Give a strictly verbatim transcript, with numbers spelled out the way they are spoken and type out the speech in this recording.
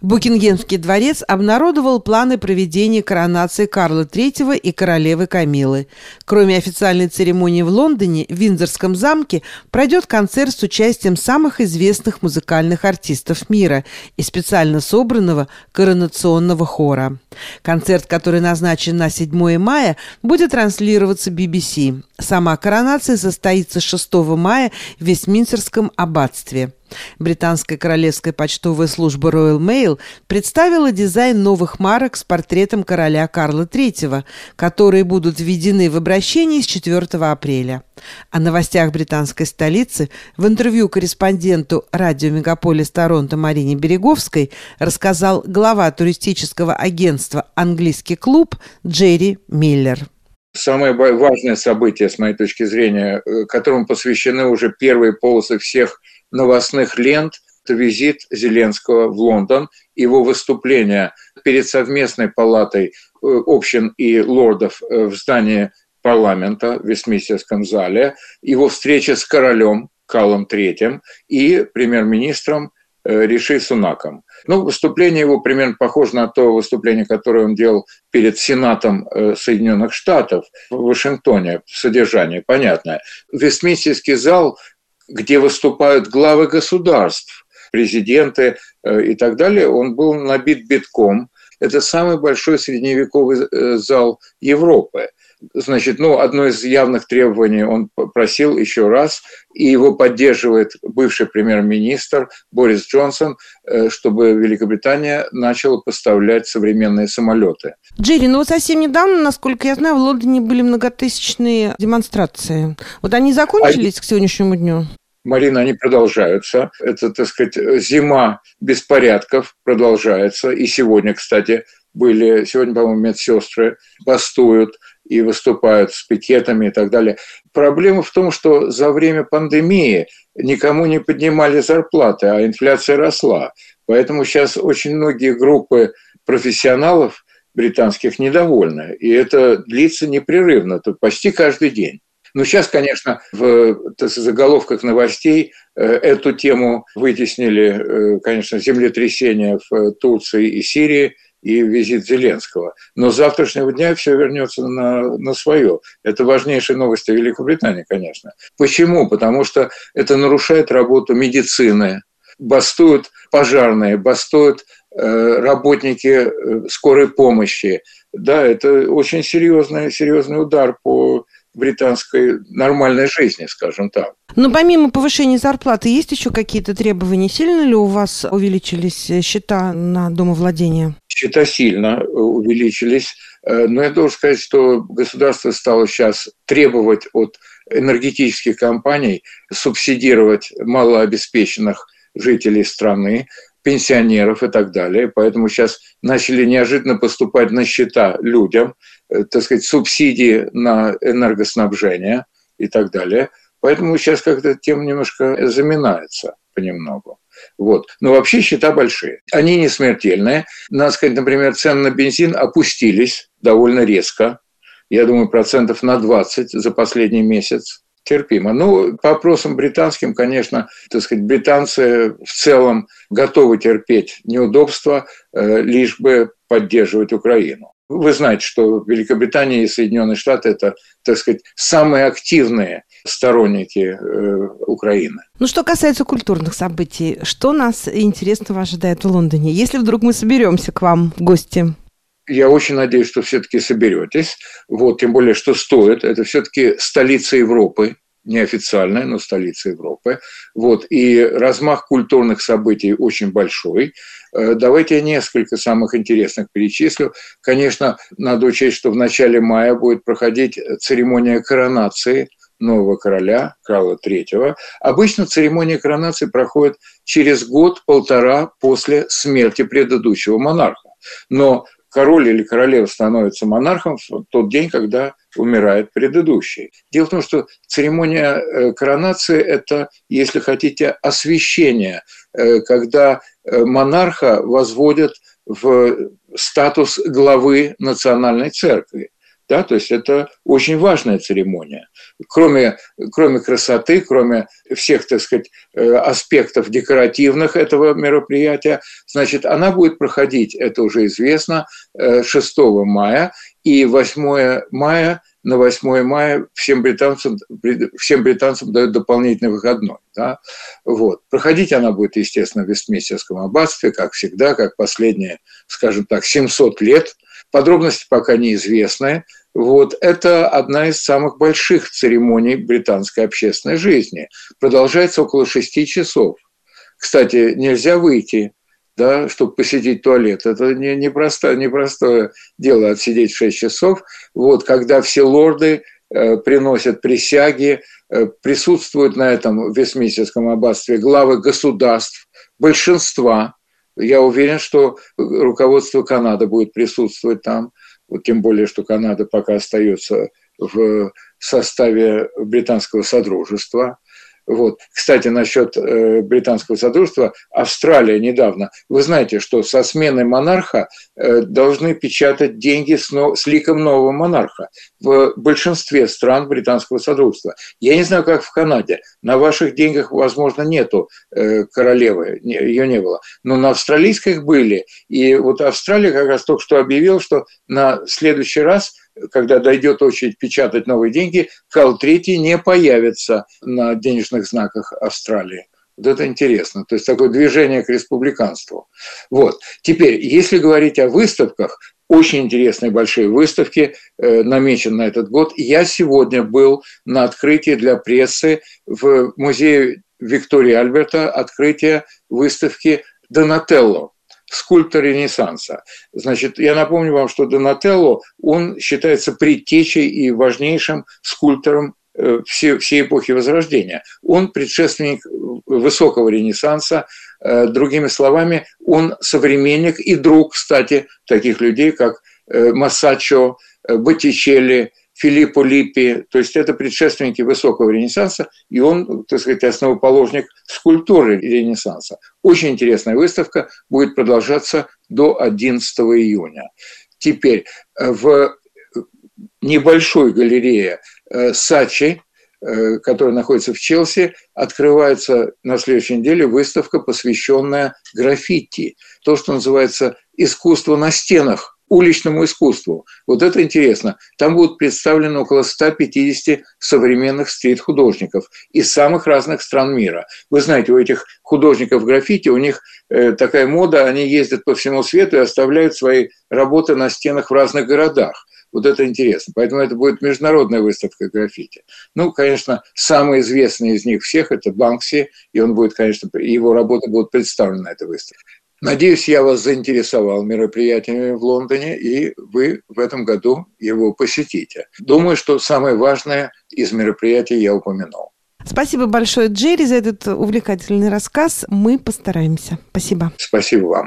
Букингемский дворец обнародовал планы проведения коронации Карла Третьего и королевы Камиллы. Кроме официальной церемонии в Лондоне, в Виндзорском замке пройдет концерт с участием самых известных музыкальных артистов мира и специально собранного коронационного хора. Концерт, который назначен на седьмое мая, будет транслироваться би би си. Сама коронация состоится шестого мая в Вестминстерском аббатстве. Британская королевская почтовая служба Royal Mail представила дизайн новых марок с портретом короля Карла Третьего, которые будут введены в обращение с четвёртого апреля. О новостях британской столицы в интервью корреспонденту радио «Мегаполис Торонто» Марине Береговской рассказал глава туристического агентства «Английский клуб» Джерри Миллер. Самое важное событие, с моей точки зрения, которому посвящены уже первые полосы всех новостных лент, это визит Зеленского в Лондон, его выступление перед совместной палатой общин и лордов в здании парламента в Вестминстерском зале, его встреча с королем Карлом Третьим и премьер-министром Риши Сунаком. Ну, выступление его примерно похоже на то выступление, которое он делал перед Сенатом Соединенных Штатов в Вашингтоне, в содержании, понятно. Вестминстерский зал, где выступают главы государств, президенты и так далее, он был набит битком. Это самый большой средневековый зал Европы. Значит, ну, одно из явных требований он просил еще раз, и его поддерживает бывший премьер-министр Борис Джонсон, чтобы Великобритания начала поставлять современные самолеты. Джерри, ну вот совсем недавно, насколько я знаю, в Лондоне были многотысячные демонстрации. Вот они закончились а... к сегодняшнему дню? Марина, они продолжаются. Это, так сказать, зима беспорядков продолжается. И сегодня, кстати, были, сегодня, по-моему, медсестры бастуют и выступают с пикетами и так далее. Проблема в том, что за время пандемии никому не поднимали зарплаты, а инфляция росла. Поэтому сейчас очень многие группы профессионалов британских недовольны. И это длится непрерывно, то почти каждый день. Но сейчас, конечно, в заголовках новостей эту тему вытеснили, конечно, землетрясения в Турции и Сирии, и визит Зеленского. Но с завтрашнего дня все вернется на, на свое. Это важнейшая новость о Великобритании, конечно. Почему? Потому что это нарушает работу медицины. Бастуют пожарные, бастуют э, работники скорой помощи. Да, это очень серьезный, серьезный удар по британской нормальной жизни, скажем так. Но помимо повышения зарплаты, есть еще какие-то требования? Сильно ли у вас увеличились счета на домовладение? Счета сильно увеличились. Но я должен сказать, что государство стало сейчас требовать от энергетических компаний субсидировать малообеспеченных жителей страны, пенсионеров и так далее. Поэтому сейчас начали неожиданно поступать на счета людям, так сказать, субсидии на энергоснабжение и так далее. Поэтому сейчас как-то тема немножко заминается понемногу. Вот. Но вообще счета большие. Они не смертельные. Надо сказать, например, цены на бензин опустились довольно резко. Я думаю, процентов на двадцать за последний месяц. Терпимо. Ну, по опросам британским, конечно, так сказать, британцы в целом готовы терпеть неудобства, лишь бы поддерживать Украину. Вы знаете, что Великобритания и Соединенные Штаты – это, так сказать, самые активные сторонники э, Украины. Ну, что касается культурных событий, что нас интересного ожидает в Лондоне, если вдруг мы соберемся к вам в гости? Я очень надеюсь, что все-таки соберетесь. Вот, тем более, что стоит. Это все-таки столица Европы. Неофициальная, но столица Европы. Вот. И размах культурных событий очень большой. Давайте я несколько самых интересных перечислю. Конечно, надо учесть, что в начале мая будет проходить церемония коронации нового короля, Карла Третьего. Обычно церемония коронации проходит через год-полтора после смерти предыдущего монарха. Но король или королева становится монархом в тот день, когда умирает предыдущий. Дело в том, что церемония коронации – это, если хотите, освящение, когда монарха возводят в статус главы национальной церкви. Да, то есть это очень важная церемония. Кроме, кроме красоты, кроме всех, так сказать, аспектов декоративных этого мероприятия, значит, она будет проходить, это уже известно, шестого мая и восьмого мая, на восьмое мая всем британцам, всем британцам дают дополнительный выходной. Да? Вот. Проходить она будет, естественно, в Вестминстерском аббатстве, как всегда, как последние, скажем так, семьсот лет. Подробности пока неизвестны. Вот. Это одна из самых больших церемоний британской общественной жизни. Продолжается около шести часов. Кстати, нельзя выйти, да, чтобы посетить туалет. Это не, не просто, непростое дело отсидеть шесть часов. Вот, когда все лорды э, приносят присяги, э, присутствуют на этом Вестминстерском аббатстве главы государств, большинства. Я уверен, что руководство Канады будет присутствовать там, вот тем более, что Канада пока остается в составе британского содружества. Вот. Кстати, насчет э, британского содружества, Австралия недавно. Вы знаете, что со сменой монарха э, должны печатать деньги с, но, с ликом нового монарха в большинстве стран британского содружества. Я не знаю, как в Канаде. На ваших деньгах, возможно, нету э, королевы, не, ее не было. Но на австралийских были. И вот Австралия как раз только что объявила, что на следующий раз, когда дойдет очередь печатать новые деньги, Карл Третий не появится на денежных знаках Австралии. Вот это интересно. То есть такое движение к республиканству. Вот. Теперь, если говорить о выставках, очень интересные большие выставки э, намечены на этот год. Я сегодня был на открытии для прессы в музее Виктории Альберта, открытие выставки «Донателло», скульптор Ренессанса. Значит, я напомню вам, что Донателло, он считается предтечей и важнейшим скульптором всей, всей эпохи Возрождения. Он предшественник высокого Ренессанса, другими словами, он современник и друг, кстати, таких людей, как Мазаччо, Боттичелли, Филиппо Липпи, то есть это предшественники высокого Ренессанса, и он, так сказать, основоположник скульптуры Ренессанса. Очень интересная выставка, будет продолжаться до одиннадцатого июня. Теперь в небольшой галерее Сачи, которая находится в Челси, открывается на следующей неделе выставка, посвященная граффити, то, что называется «искусство на стенах», уличному искусству. Вот это интересно. Там будут представлены около ста пятидесяти современных стрит-художников из самых разных стран мира. Вы знаете, у этих художников граффити, у них э, такая мода, они ездят по всему свету и оставляют свои работы на стенах в разных городах. Вот это интересно. Поэтому это будет международная выставка граффити. Ну, конечно, самый известный из них всех – это Банкси, и он будет, конечно, его работы будут представлены на этой выставке. Надеюсь, я вас заинтересовал мероприятиями в Лондоне, и вы в этом году его посетите. Думаю, что самое важное из мероприятий я упомянул. Спасибо большое, Джерри, за этот увлекательный рассказ. Мы постараемся. Спасибо. Спасибо вам.